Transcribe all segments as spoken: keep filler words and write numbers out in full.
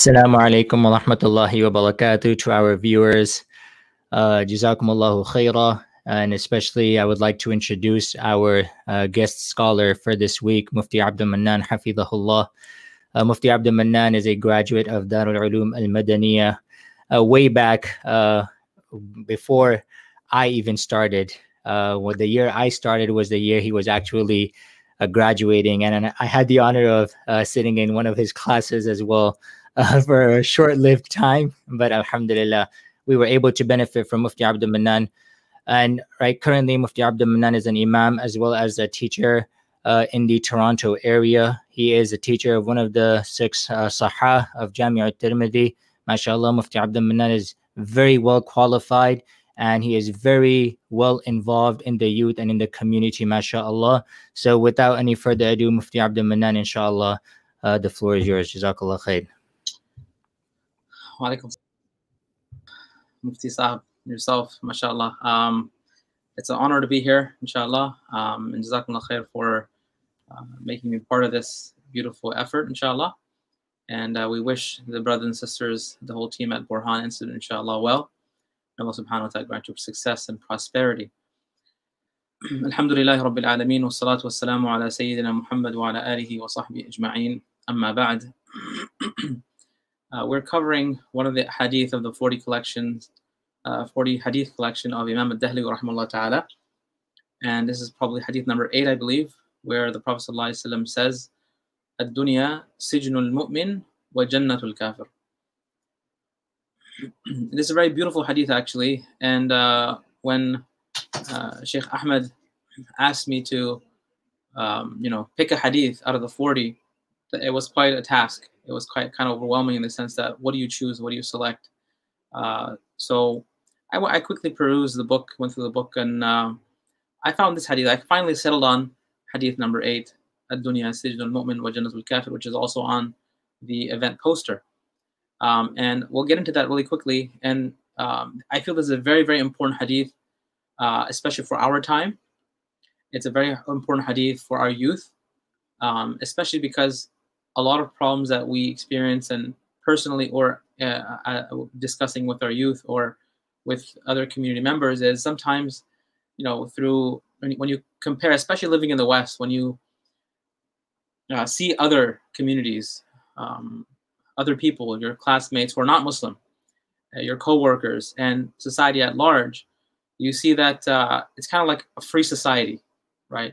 Assalamu alaikum wa rahmatullahi wa barakatuh to our viewers. Uh, Jazakumullahu khairah. And especially I would like to introduce our uh, guest scholar for this week, Mufti Abdul-Mannan, Hafidhahullah. Uh, Mufti Abdul-Mannan is a graduate of Darul Ulum Al Madaniyah uh, way back uh, before I even started. Uh, well, the year I started was the year he was actually uh, graduating. And, and I had the honor of uh, sitting in one of his classes as well uh, for a short-lived time. But alhamdulillah, we were able to benefit from Mufti Abdul-Mannan. And right currently, Mufti Abdul-Mannan is an imam as well as a teacher uh, in the Toronto area. He is a teacher of one of the six uh, Sahih of Jami' al-tirmidhi. MashaAllah, Mufti Abdul-Mannan is very well qualified and he is very well involved in the youth and in the community, MashaAllah. So without any further ado, Mufti Abdul-Mannan, inshaAllah, uh, the floor is yours. Jazakallah khair. Wa alaikum salam. Mufti Sahab. Yourself, mashallah. Um, it's an honor to be here, inshallah. Um, and jazakallah khair for uh, making me part of this beautiful effort, inshallah. And uh, we wish the brothers and sisters, the whole team at Burhan Institute, inshallah, well. And Allah subhanahu wa ta'ala grant you success and prosperity. Alhamdulillah, Rabbil Alameen, wa salatu wa salamu ala Sayyidina Muhammad wa ala alihi wa sahbihi ajma'een, amma ba'd. uh, we're covering one of the hadith of the forty collections. Uh, forty hadith collection of Imam al-Dahlawi rahimahullah ta'ala, and this is probably hadith number eight, I believe, where the Prophet sallallahu alaihi wasallam says, "Ad-dunya sijnul mu'min wa jannatul kafir." This is a very beautiful hadith, actually. And uh, when uh, Sheikh Ahmed asked me to, um, you know, pick a hadith out of the forty, it was quite a task. It was quite kind of overwhelming in the sense that, what do you choose? What do you select? Uh, so. I, I quickly perused the book, went through the book, and uh, I found this hadith. I finally settled on hadith number eight, "Ad-dunya sijnul mu'min wa jannatul kafir," which is also on the event poster. Um, and we'll get into that really quickly. And um, I feel this is a very, very important hadith, uh, especially for our time. It's a very important hadith for our youth, um, especially because a lot of problems that we experience, and personally or uh, uh, discussing with our youth or with other community members, is sometimes, you know, through when you compare, especially living in the West, when you uh, see other communities, um, other people, your classmates who are not Muslim, uh, your coworkers, and society at large, you see that uh, it's kind of like a free society, right?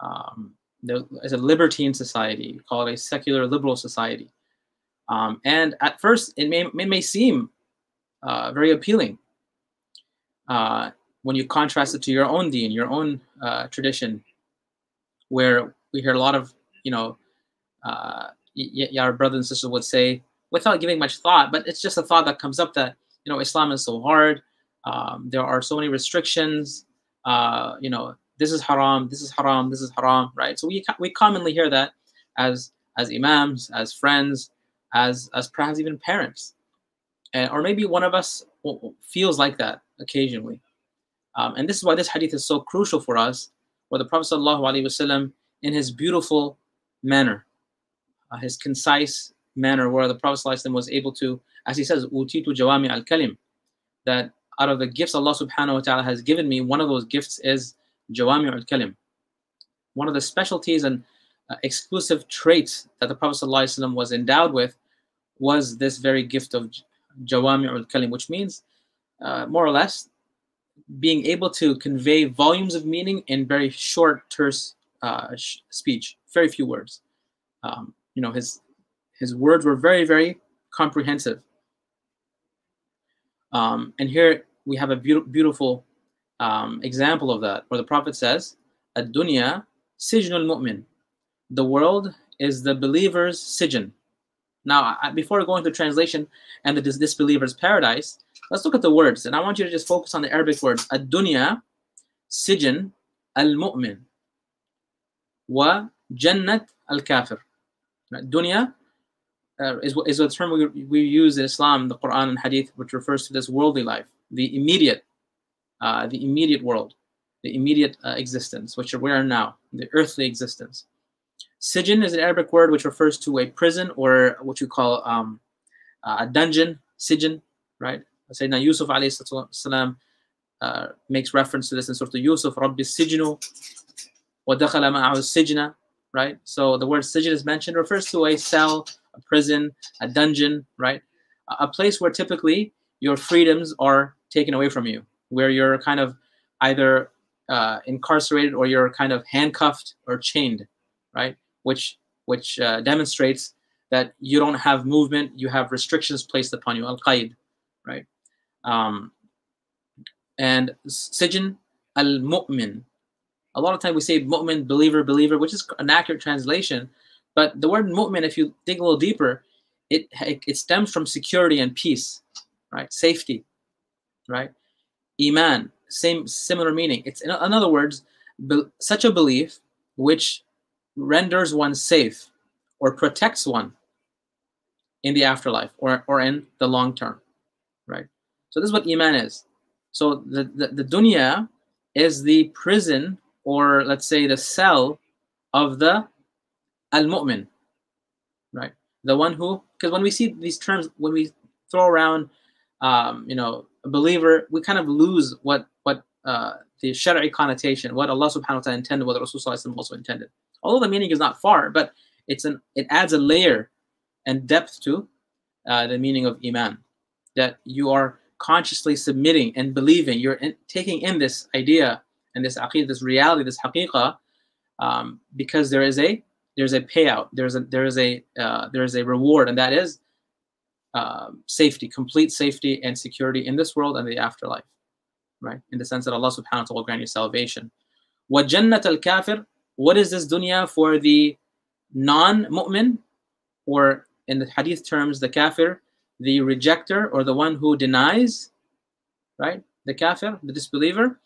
Um, there is a libertine society. You call it a secular liberal society, um, and at first it may it may seem uh, very appealing. Uh, when you contrast it to your own deen, your own uh, tradition, where we hear a lot of, you know, uh, our brothers and sisters would say, without giving much thought, but it's just a thought that comes up that, you know, Islam is so hard. Um, there are so many restrictions. Uh, you know, this is haram, this is haram, this is haram, right? So we we commonly hear that as as imams, as friends, as as perhaps even parents, and, or maybe one of us feels like that occasionally. Um, and this is why this hadith is so crucial for us, where the Prophet ﷺ, in his beautiful manner, uh, his concise manner, where the Prophet ﷺ was able to, as he says, "Utitu jawami al-kalim," that out of the gifts Allah subhanahu wa ta'ala has given me, one of those gifts is jawami al-kalim, one of the specialties and uh, exclusive traits that the Prophet ﷺ was endowed with was this very gift of jawami al-kalim, which means Uh, more or less, being able to convey volumes of meaning in very short, terse uh, sh speech, very few words. Um, you know, his his words were very, very comprehensive. Um, and here we have a be beautiful um, example of that, where the Prophet says, "Ad-dunya sijnul mu'min." The world is the believer's sijin. Now, I, before going to translation and the dis disbeliever's paradise, let's look at the words, and I want you to just focus on the Arabic words. Ad-dunya sijin al-mu'min wa jannat al-kafir. Dunya uh, is, is a term we, we use in Islam, the Quran and Hadith, which refers to this worldly life, the immediate, uh, the immediate world, the immediate uh, existence, which we are now, the earthly existence. Sijin is an Arabic word which refers to a prison, or what you call um, uh, a dungeon, sijin, right? Sayyidina Yusuf alayhi salam uh, makes reference to this in Surah Yusuf, Rabbi sijnu wa dakhala ma'ahu sijna, right? So the word sijin is mentioned, refers to a cell, a prison, a dungeon, right? A place where typically your freedoms are taken away from you, where you're kind of either uh, incarcerated or you're kind of handcuffed or chained, right? Which which uh, demonstrates that you don't have movement, you have restrictions placed upon you, al-qaid, right? Um, and sijin al-mu'min. A lot of time we say mu'min, believer, believer, which is an accurate translation. But the word mu'min, if you dig a little deeper, it, it, it stems from security and peace, right? Safety, right? Iman, same similar meaning. It's in, in other words, be, such a belief which renders one safe or protects one in the afterlife or, or in the long term, right? So this is what iman is. So the, the, the dunya is the prison or let's say the cell of the al-mu'min, right? The one who, because when we see these terms, when we throw around, um, you know, a believer, we kind of lose what what uh, the shari'i connotation, what Allah subhanahu wa ta'ala intended, what the Rasul sallallahu alaihi wasallam also intended. Although the meaning is not far, but it's an it adds a layer and depth to uh, the meaning of iman, that you are consciously submitting and believing. You're in, taking in this idea and this aqeedah, this reality, this haqiqah, um, because there is a There's a payout. There's a there is a uh, there is a reward, and that is uh, safety, complete safety and security in this world and the afterlife, right? In the sense that Allah Subhanahu wa Taala will grant you salvation. Wa jannat al kafir. What is this dunya for the non-mu'min, or in the hadith terms, the kafir, the rejecter, or the one who denies, right? The kafir, the disbeliever.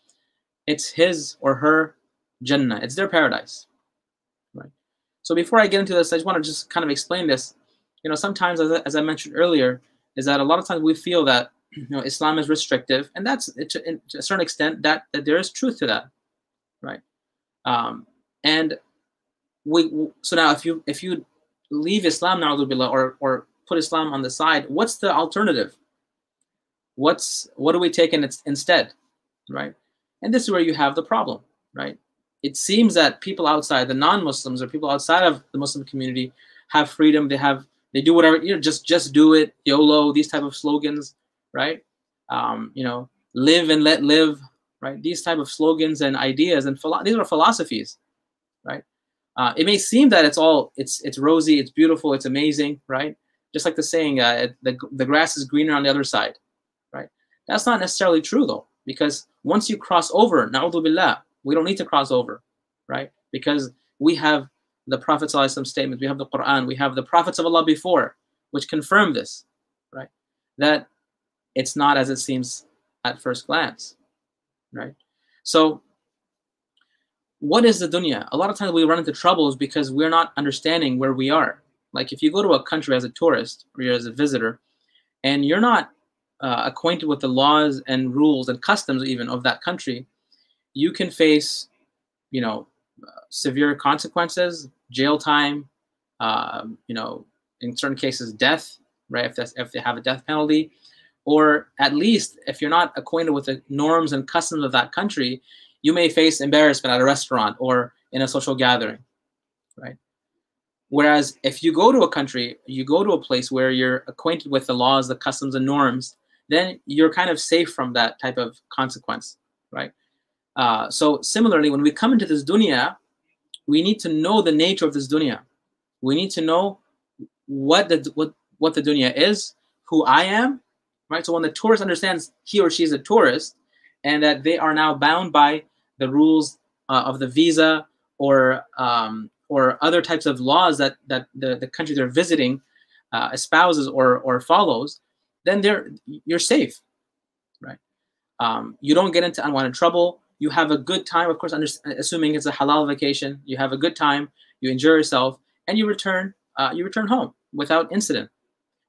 It's his or her jannah. It's their paradise. So before I get into this, I just want to just kind of explain this. You know, sometimes, as, as I mentioned earlier, is that a lot of times we feel that, you know, Islam is restrictive, and that's to, to a certain extent that, that there is truth to that, right? Um, and we so now if you if you leave Islam, na'udhu billah, or or put Islam on the side, what's the alternative? What's what do we take in its instead, right? And this is where you have the problem, right? It seems that people outside, the non-Muslims or people outside of the Muslim community, have freedom. They have, they do whatever, you know, just just do it, YOLO, these type of slogans, right? Um, you know, live and let live, right? These type of slogans and ideas and philo these are philosophies, right? Uh, it may seem that it's all, it's it's rosy, it's beautiful, it's amazing, right? Just like the saying, uh, the the grass is greener on the other side, right? That's not necessarily true though, because once you cross over, na'udhu billah. We don't need to cross over, right? Because we have the Prophet sallallahu alaihi wasallam statements, we have the Quran, we have the prophets of Allah before, which confirm this, right? That it's not as it seems at first glance, right? So what is the dunya? A lot of times we run into troubles because we're not understanding where we are. Like if you go to a country as a tourist or you're as a visitor, and you're not uh, acquainted with the laws and rules and customs even of that country, you can face, you know, uh, severe consequences, jail time, uh, you know, in certain cases, death, right? If that's, if they have a death penalty, or at least if you're not acquainted with the norms and customs of that country, you may face embarrassment at a restaurant or in a social gathering, right? Whereas if you go to a country, you go to a place where you're acquainted with the laws, the customs and norms, then you're kind of safe from that type of consequence, right? Uh, so similarly, when we come into this dunya, we need to know the nature of this dunya. We need to know what the what what the dunya is, who I am, right? So when the tourist understands he or she is a tourist, and that they are now bound by the rules uh, of the visa or um, or other types of laws that that the, the country they're visiting uh, espouses or or follows, then they're you're safe, right? Um, you don't get into unwanted trouble. You have a good time, of course, under, assuming it's a halal vacation. You have a good time, you enjoy yourself, and you return uh, you return home without incident.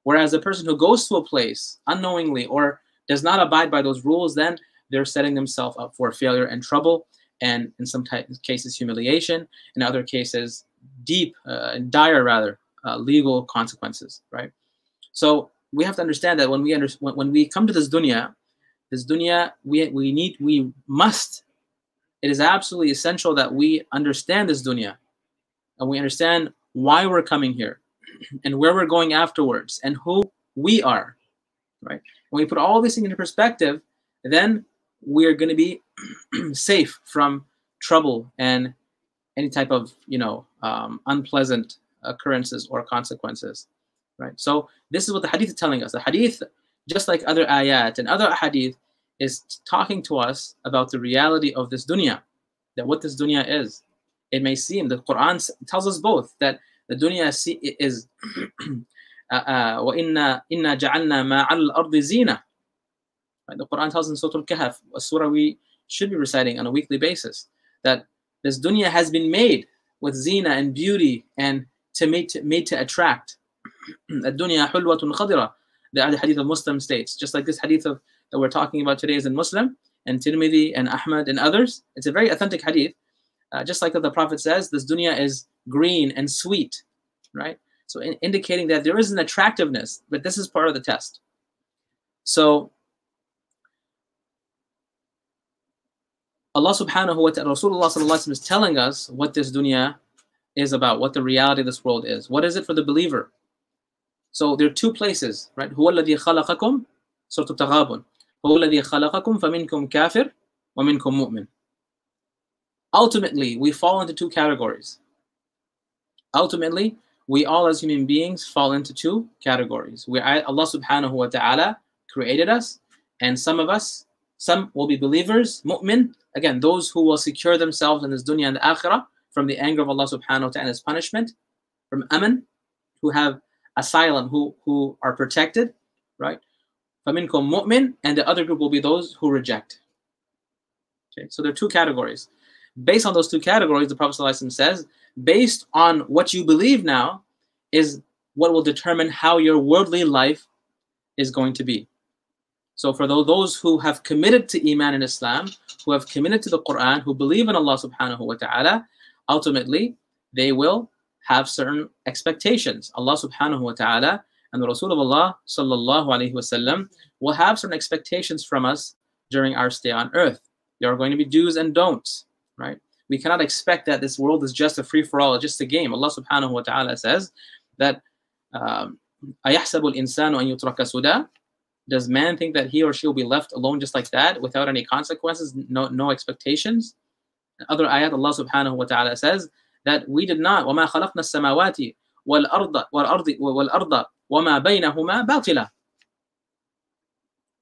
Whereas the person who goes to a place unknowingly or does not abide by those rules, then they're setting themselves up for failure and trouble, and in some cases humiliation, in other cases deep, uh, dire rather, uh, legal consequences, right? So we have to understand that when we under, when, when we come to this dunya, this dunya, we we need, we must. It is absolutely essential that we understand this dunya, and we understand why we're coming here, and where we're going afterwards, and who we are, right? When we put all these things into perspective, then we are going to be safe from trouble and any type of, you know, um, unpleasant occurrences or consequences, right? So this is what the hadith is telling us. The hadith, just like other ayat and other hadith, is talking to us about the reality of this dunya, that what this dunya is. It may seem, the Quran tells us both, that the dunya is وَإِنَّا جَعَلْنَا مَا عَلَى الْأَرْضِ زِينَةً. The Quran tells us in Surah Al-Kahf, a surah we should be reciting on a weekly basis, that this dunya has been made with zina and beauty and to made to, made to attract. الدنيا حلوة خضرة. The hadith of Muslim states, just like this hadith of that we're talking about today is in Muslim and Tirmidhi and Ahmad and others. It's a very authentic hadith. Uh, just like that the Prophet says, this dunya is green and sweet, right? So in, indicating that there is an attractiveness, but this is part of the test. So Allah subhanahu wa ta'ala, Rasulullah sallallahu alayhi wa sallam is telling us what this dunya is about, what the reality of this world is. What is it for the believer? So there are two places, right? Huwa alladhi khalaqakum, Surah Al-Taghabun. Huwa alladhi khalaqakum faminkum kafir wa minkum mu'min. Ultimately, we fall into two categories. Ultimately, we all as human beings fall into two categories. We, Allah subhanahu wa ta'ala created us, and some of us, some will be believers, mu'min, again, those who will secure themselves in this dunya and the akhirah from the anger of Allah subhanahu wa ta'ala's punishment, from aman, who have asylum, who, who are protected, right? فَمِنْكُمْ mu'min, and the other group will be those who reject. Okay, so there are two categories. Based on those two categories, the Prophet sallallahu alayhi wa sallam says, based on what you believe now is what will determine how your worldly life is going to be. So for those who have committed to Iman and Islam, who have committed to the Quran, who believe in Allah subhanahu wa ta'ala, ultimately they will have certain expectations. Allah subhanahu wa ta'ala and the Rasul of Allah sallallahu alayhi wa sallam will have certain expectations from us during our stay on earth. There are going to be do's and don'ts, right? We cannot expect that this world is just a free-for-all, just a game. Allah subhanahu wa ta'ala says that um, أَيَحْسَبُ الْإِنسَانُ أَن يُتْرَكَ سُدًى. Does man think that he or she will be left alone just like that, without any consequences, no, no expectations? In other ayat, Allah subhanahu wa ta'ala says that we did not, وَمَا خَلَقْنَا السَّمَاوَاتِ وَالْأَرْضَ وَالْأَرْضَ وَمَا بَيْنَهُمَا بَاطِلًا.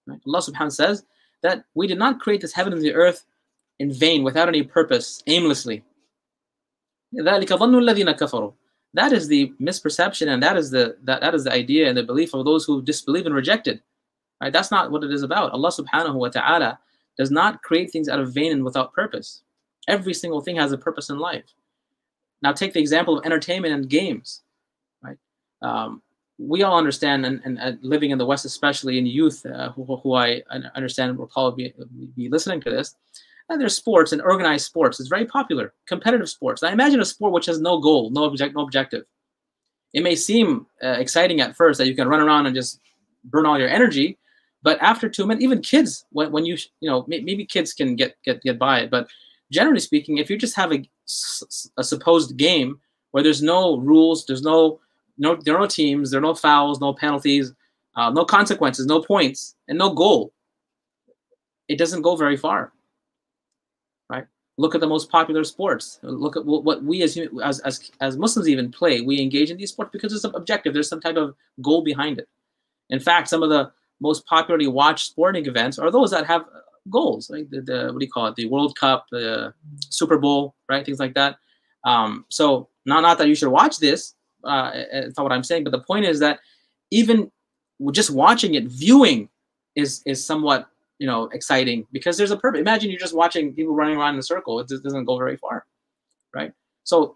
Right? Allah subhanahu wa ta'ala says that we did not create this heaven and the earth in vain, without any purpose, aimlessly. That is the misperception, and that is the that, that is the idea and the belief of those who disbelieve and rejected. Right? That's not what it is about. Allah subhanahu wa ta'ala does not create things out of vain and without purpose. Every single thing has a purpose in life. Now take the example of entertainment and games. Right? Um, we all understand, and, and uh, living in the West, especially in youth, uh, who, who I understand will probably be, be listening to this, and there's sports and organized sports. It's very popular. Competitive sports. Now imagine a sport which has no goal, no object, no objective. It may seem uh, exciting at first that you can run around and just burn all your energy, but after two minutes, even kids, when, when you you know maybe kids can get get get by it, but generally speaking, if you just have a, a supposed game where there's no rules, there's no no there are no teams, there are no fouls, no penalties, uh, no consequences, no points, and no goal, it doesn't go very far. Right? Look at the most popular sports. Look at what we as, as as as Muslims even play. We engage in these sports because there's some objective. There's some type of goal behind it. In fact, some of the most popularly watched sporting events are those that have goals. Like the, the what do you call it? The World Cup, the Super Bowl, right? Things like that. Um, so not not that you should watch this. Uh, it's not what I'm saying. But the point is that even just watching it, viewing is is somewhat, you know, exciting because there's a purpose. Imagine you're just watching people running around in a circle. It just doesn't go very far, right? So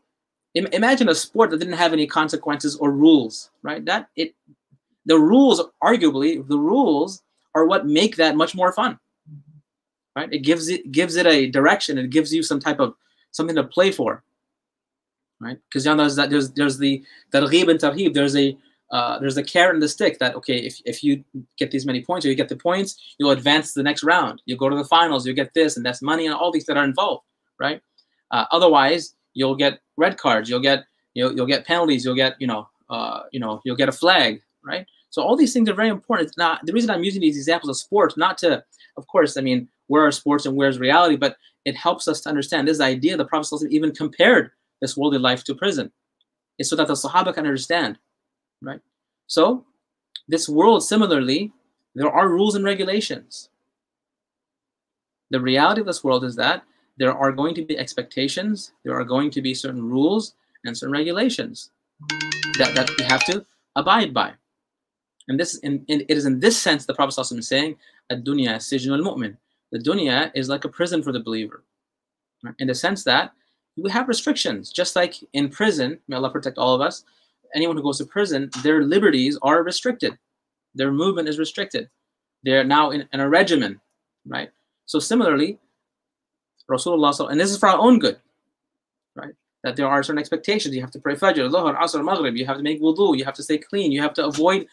im imagine a sport that didn't have any consequences or rules, right? That it, the rules, arguably, the rules are what make that much more fun, right? It gives it gives it a direction. It gives you some type of something to play for, right? Because you know there's that there's there's the targhib and tarhib. There's a uh, there's a carrot and the stick that, okay, if, if you get these many points or you get the points, you'll advance to the next round. You'll go to the finals, you'll get this and that's money and all these that are involved, right? Uh, otherwise, you'll get red cards, you'll get, you'll, you'll get penalties, you'll get, you know, uh, you know, you'll get a flag, right? So all these things are very important. It's not, the reason I'm using these examples of sports, not to, of course, I mean, where are sports and where's reality, but it helps us to understand this idea. The Prophet ﷺ even compared this worldly life to prison. It's so that the Sahaba can understand, right? So this world, similarly, there are rules and regulations. The reality of this world is that there are going to be expectations, there are going to be certain rules and certain regulations that, that we have to abide by. And this, in, in, it is in this sense the Prophet ﷺ is saying, "Ad-dunya sijnu al-mu'min." The dunya is like a prison for the believer, right? In the sense that we have restrictions, just like in prison. May Allah protect all of us. Anyone who goes to prison, their liberties are restricted, their movement is restricted. They are now in, in a regimen, right? So similarly, Rasulullah, and this is for our own good, right? That there are certain expectations. You have to pray Fajr, Dhuhr, Asr, Maghrib. You have to make wudu. You have to stay clean. You have to avoid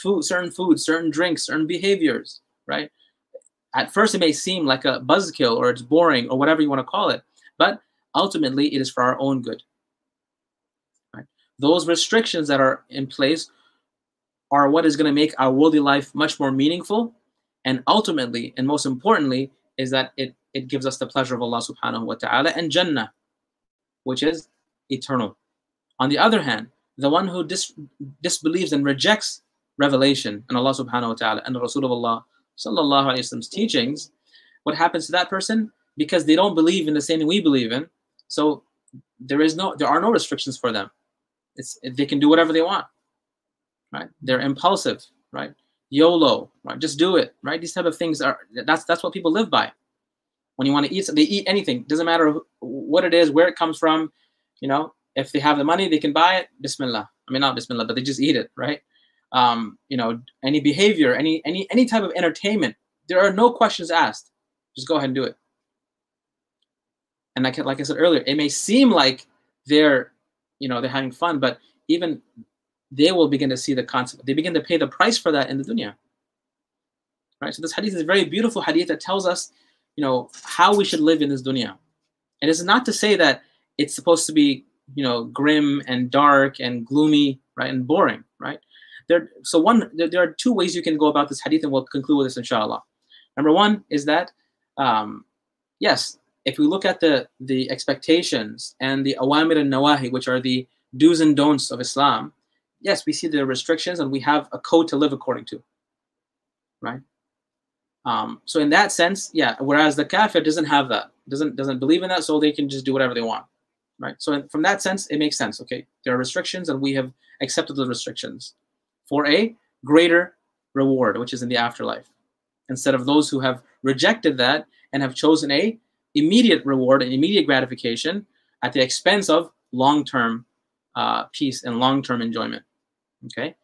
food, certain foods, certain drinks, certain behaviors, right? At first, it may seem like a buzzkill or it's boring or whatever you want to call it, but ultimately, it is for our own good, right? Those restrictions that are in place are what is going to make our worldly life much more meaningful, and ultimately, and most importantly, is that it, it gives us the pleasure of Allah subhanahu wa ta'ala and Jannah, which is eternal. On the other hand, the one who dis disbelieves and rejects revelation and Allah subhanahu wa ta'ala and the Rasulullah sallallahu alayhi wa sallam's teachings, what happens to that person? Because they don't believe in the same thing we believe in, so there is no, there are no restrictions for them. It's, they can do whatever they want, right? They're impulsive, right? YOLO, right? Just do it, right? These type of things are, that's, that's what people live by. When you want to eat, they eat anything. Doesn't matter what it is, where it comes from. You know, if they have the money, they can buy it. Bismillah. I mean, not Bismillah, but they just eat it, right? Um, you know, any behavior, any any any type of entertainment, there are no questions asked. Just go ahead and do it. And like, like I said earlier, it may seem like they're, you know, they're having fun, but even they will begin to see the concept. They begin to pay the price for that in the dunya, right? So this hadith is a very beautiful hadith that tells us, you know, how we should live in this dunya. And it's not to say that it's supposed to be, you know, grim and dark and gloomy, right, and boring, right? There, so one, there, there are two ways you can go about this hadith, and we'll conclude with this, inshallah. Number one is that, um, yes, if we look at the, the expectations and the awamir and nawahi, which are the do's and don'ts of Islam, yes, we see the restrictions and we have a code to live according to, right? Um, so in that sense, yeah, whereas the kafir doesn't have that, doesn't doesn't believe in that, so they can just do whatever they want, right? So in, from that sense, it makes sense. Okay, there are restrictions and we have accepted the restrictions for a greater reward, which is in the afterlife, instead of those who have rejected that and have chosen a immediate reward and immediate gratification at the expense of long-term uh, peace and long-term enjoyment, okay?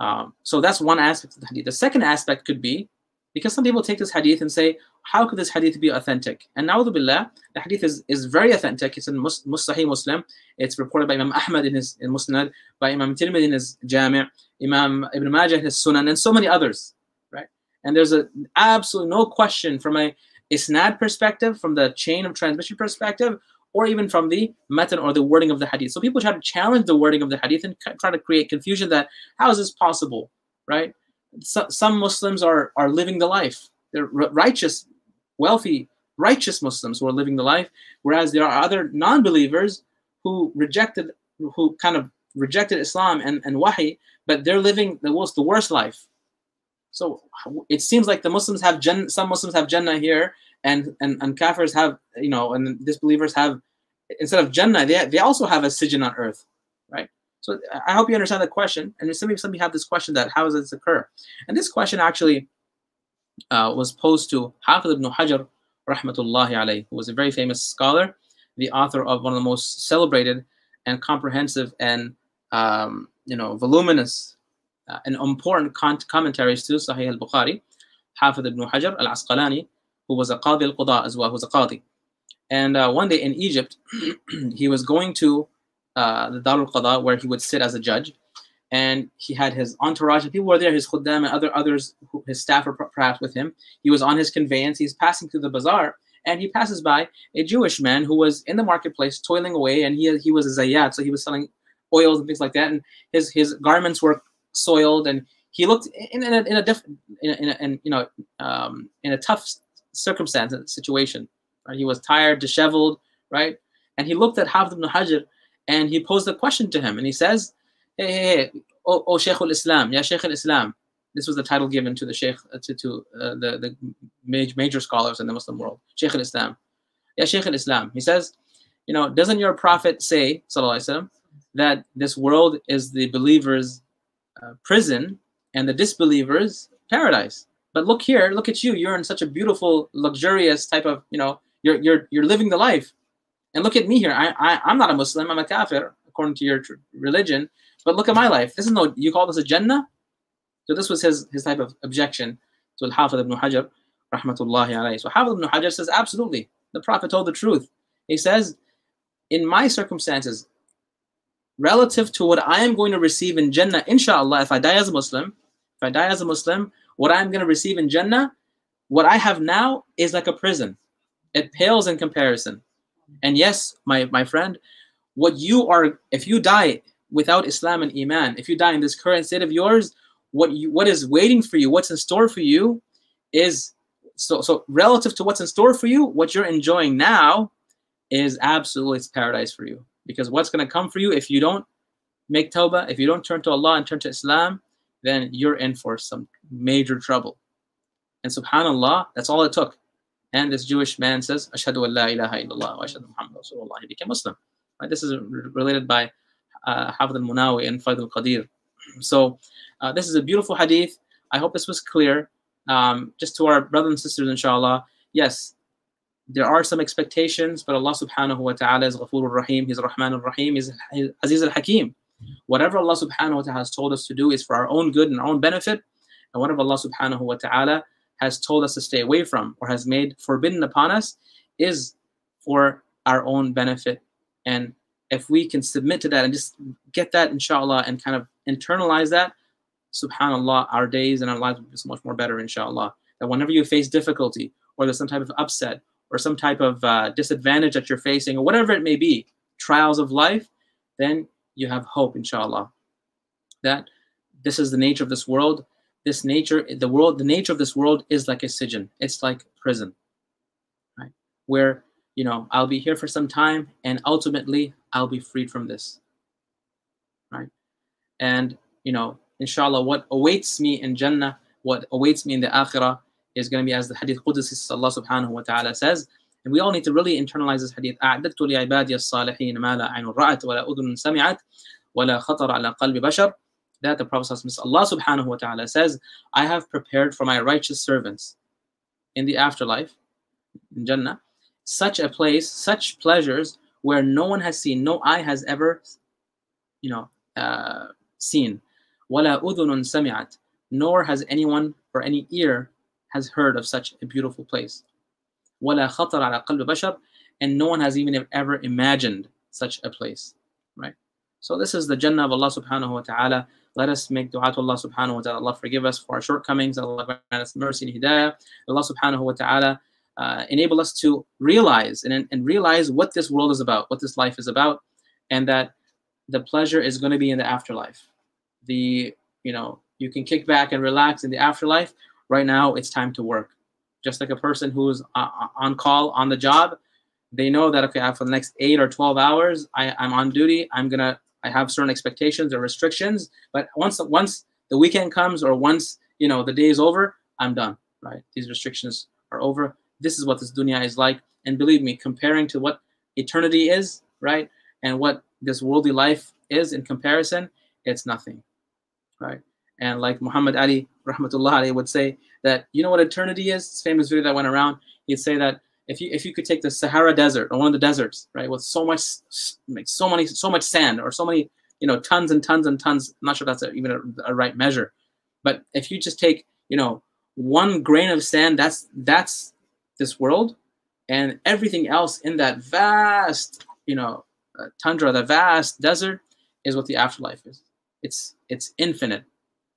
Um, so that's one aspect of the hadith. The second aspect could be, because some people take this hadith and say, how could this hadith be authentic? And na'udhu billah, the hadith is, is very authentic. It's in Mus Sahih Muslim. It's reported by Imam Ahmad in his in Musnad, by Imam al-Tirmidhi in his Jami', Imam Ibn Majah in his Sunan, and so many others, right? And there's a, absolutely no question from a isnad perspective, from the chain of transmission perspective, or even from the matan or the wording of the hadith. So people try to challenge the wording of the hadith and try to create confusion that, how is this possible, right? So, some Muslims are, are living the life. They're righteous, wealthy, righteous Muslims who are living the life, whereas there are other non-believers who rejected, who kind of rejected Islam and, and wahi, but they're living the worst, the worst life. So it seems like the Muslims have, Jan, some Muslims have Jannah here, and, and, and kafirs have, you know, and disbelievers have, instead of Jannah, they, they also have a sijin on earth, right? So I hope you understand the question. And some people have this question that, how does this occur? And this question actually uh, was posed to Hafidh Ibn Hajar, rahmatullahi alayhi, who was a very famous scholar, the author of one of the most celebrated and comprehensive and um, you know, voluminous uh, and important commentaries to Sahih al-Bukhari, Hafidh Ibn Hajar al-Asqalani, who was a qadi al-Qudat as well, who was a qadi. And uh, one day in Egypt, he was going to Uh, the Dar al-Qudat, where he would sit as a judge, and he had his entourage, and people were there, his khuddam and other others, his staff were perhaps with him. He was on his conveyance, he's passing through the bazaar, and he passes by a Jewish man who was in the marketplace toiling away, and he he was a zayyat, so he was selling oils and things like that, and his his garments were soiled, and he looked in, in a in a different in, in, in you know um, in a tough circumstance situation. Right? He was tired, disheveled, right? And he looked at Hafidh Ibn Hajar, and he posed a question to him, and he says, "Hey, hey, hey oh, oh Shaykh al-Islam, ya Shaykh al-Islam." This was the title given to the Shaykh, uh, to, to uh, the, the major, major scholars in the Muslim world. Shaykh al-Islam. Ya Shaykh al-Islam. He says, you know, doesn't your Prophet say, sallallahu alayhi wa sallam, that this world is the believer's uh, prison and the disbeliever's paradise? But look here, look at you. You're in such a beautiful, luxurious type of, you know, you're you're you're living the life. And look at me here. I, I, I'm not a Muslim. I'm a kafir, according to your tr religion. But look at my life. This is no, you call this a Jannah? So this was his, his type of objection to Al-Hafidh Ibn Hajar, rahmatullahi alayhi. So Hafidh Ibn Hajar says, absolutely, the Prophet told the truth. He says, in my circumstances, relative to what I am going to receive in Jannah, inshallah, if I die as a Muslim, if I die as a Muslim, what I'm going to receive in Jannah, what I have now is like a prison. It pales in comparison. And yes, my, my friend, what you are, if you die without Islam and Iman, if you die in this current state of yours, What you, what is waiting for you, what's in store for you is, so, so relative to what's in store for you, what you're enjoying now is absolutely it's paradise for you. Because what's going to come for you if you don't make tawbah, if you don't turn to Allah and turn to Islam, then you're in for some major trouble. And subhanAllah, that's all it took. And this Jewish man says, Ashhadu an la ilaha illallah wa ashhadu Muhammad Rasulullah. He became Muslim. Right? This is related by uh, Hafidh al-Munawi and Faidh al-Qadir. So uh, this is a beautiful hadith. I hope this was clear. Um, just to our brothers and sisters, inshallah. Yes, there are some expectations, but Allah subhanahu wa ta'ala is Ghafoor al-Rahim, He's Rahman al-Rahim, He's Aziz al-Hakim. Whatever Allah subhanahu wa ta'ala has told us to do is for our own good and our own benefit. And whatever Allah subhanahu wa ta'ala has told us to stay away from or has made forbidden upon us is for our own benefit. And if we can submit to that and just get that, inshallah, and kind of internalize that, subhanallah, our days and our lives will be so much more better, inshallah. That whenever you face difficulty, or there's some type of upset, or some type of uh, disadvantage that you're facing, or whatever it may be, trials of life, then you have hope, inshallah. That this is the nature of this world. This nature, the world, the nature of this world is like a sijin. It's like prison, right? Where, you know, I'll be here for some time, and ultimately, I'll be freed from this, right? And, you know, inshallah, what awaits me in Jannah, what awaits me in the Akhirah is going to be as the Hadith Qudsi, Allah subhanahu wa ta'ala says, and we all need to really internalize this Hadith. أَعْدَدْتُ لِعِبَادِيَ الصَّالِحِينَ مَا لَا عَيْنٌ رَأَتْ وَلَا أُذُنٌ سَمِعَتْ وَلَا خَطَرَ عَلَى قَلْبِ بَشَرٍ. That the Prophet Allah subhanahu wa ta'ala says, I have prepared for my righteous servants in the afterlife, in Jannah, such a place, such pleasures where no one has seen, no eye has ever, you know, uh, seen. وَلَا أُذُنٌ سَمِعَتْ. Nor has anyone or any ear has heard of such a beautiful place. وَلَا خَطَرَ عَلَى قَلْبِ بَشَرٍ. And no one has even ever imagined such a place. Right? So this is the Jannah of Allah subhanahu wa ta'ala. Let us make dua to Allah subhanahu wa ta'ala. Allah forgive us for our shortcomings. Allah grant us mercy and hidayah. Allah subhanahu wa ta'ala Uh, enable us to realize and, and realize what this world is about, what this life is about, and that the pleasure is going to be in the afterlife. The, you know, you can kick back and relax in the afterlife. Right now, it's time to work. Just like a person who's uh, on call, on the job, they know that, okay, for the next eight or twelve hours, I, I'm on duty. I'm going to, I have certain expectations or restrictions. But once, once the weekend comes or once, you know, the day is over, I'm done, right? These restrictions are over. This is what this dunya is like. And believe me, comparing to what eternity is, right, and what this worldly life is in comparison, it's nothing, right? And like Muhammad Ali, rahmatullah Ali, would say that, you know what eternity is? This famous video that went around, he'd say that if you if you could take the Sahara Desert or one of the deserts, right, with so much, so many, so much sand or so many, you know, tons and tons and tons, I'm not sure that's a, even a, a right measure. But if you just take, you know, one grain of sand, that's that's, this world, and everything else in that vast, you know, uh, tundra, the vast desert, is what the afterlife is. It's It's infinite,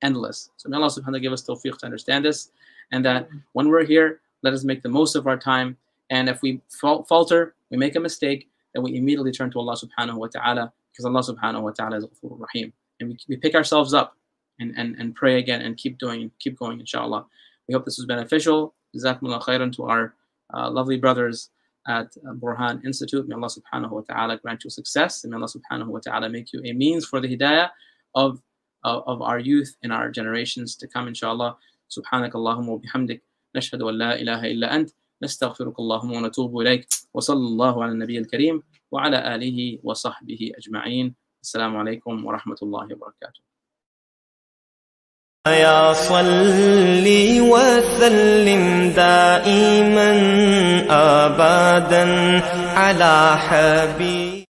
endless. So may Allah subhanahu wa ta'ala give us tawfiq to understand this, and that when we're here, let us make the most of our time. And if we fal falter, we make a mistake, then we immediately turn to Allah subhanahu wa ta'ala, because Allah subhanahu wa ta'ala is Ghafurur Rahim. And we, we pick ourselves up and, and, and pray again and keep doing, keep going, inshallah. We hope this was beneficial. Jazakumullah khairan to our uh, lovely brothers at Burhan Institute. May Allah subhanahu wa ta'ala grant you success, and may Allah subhanahu wa ta'ala make you a means for the hidayah of, of, of our youth and our generations to come, inshallah. Subhanakallahumma wa bihamdik. Nashhadu an la ilaha illa ant. نستغفرك اللهم ونتوب إليك وصلى الله على النبي الكريم وعلى آله وصحبه أجمعين السلام عليكم ورحمة الله وبركاته يا صلي وسلم دائما أبدا على حبيبك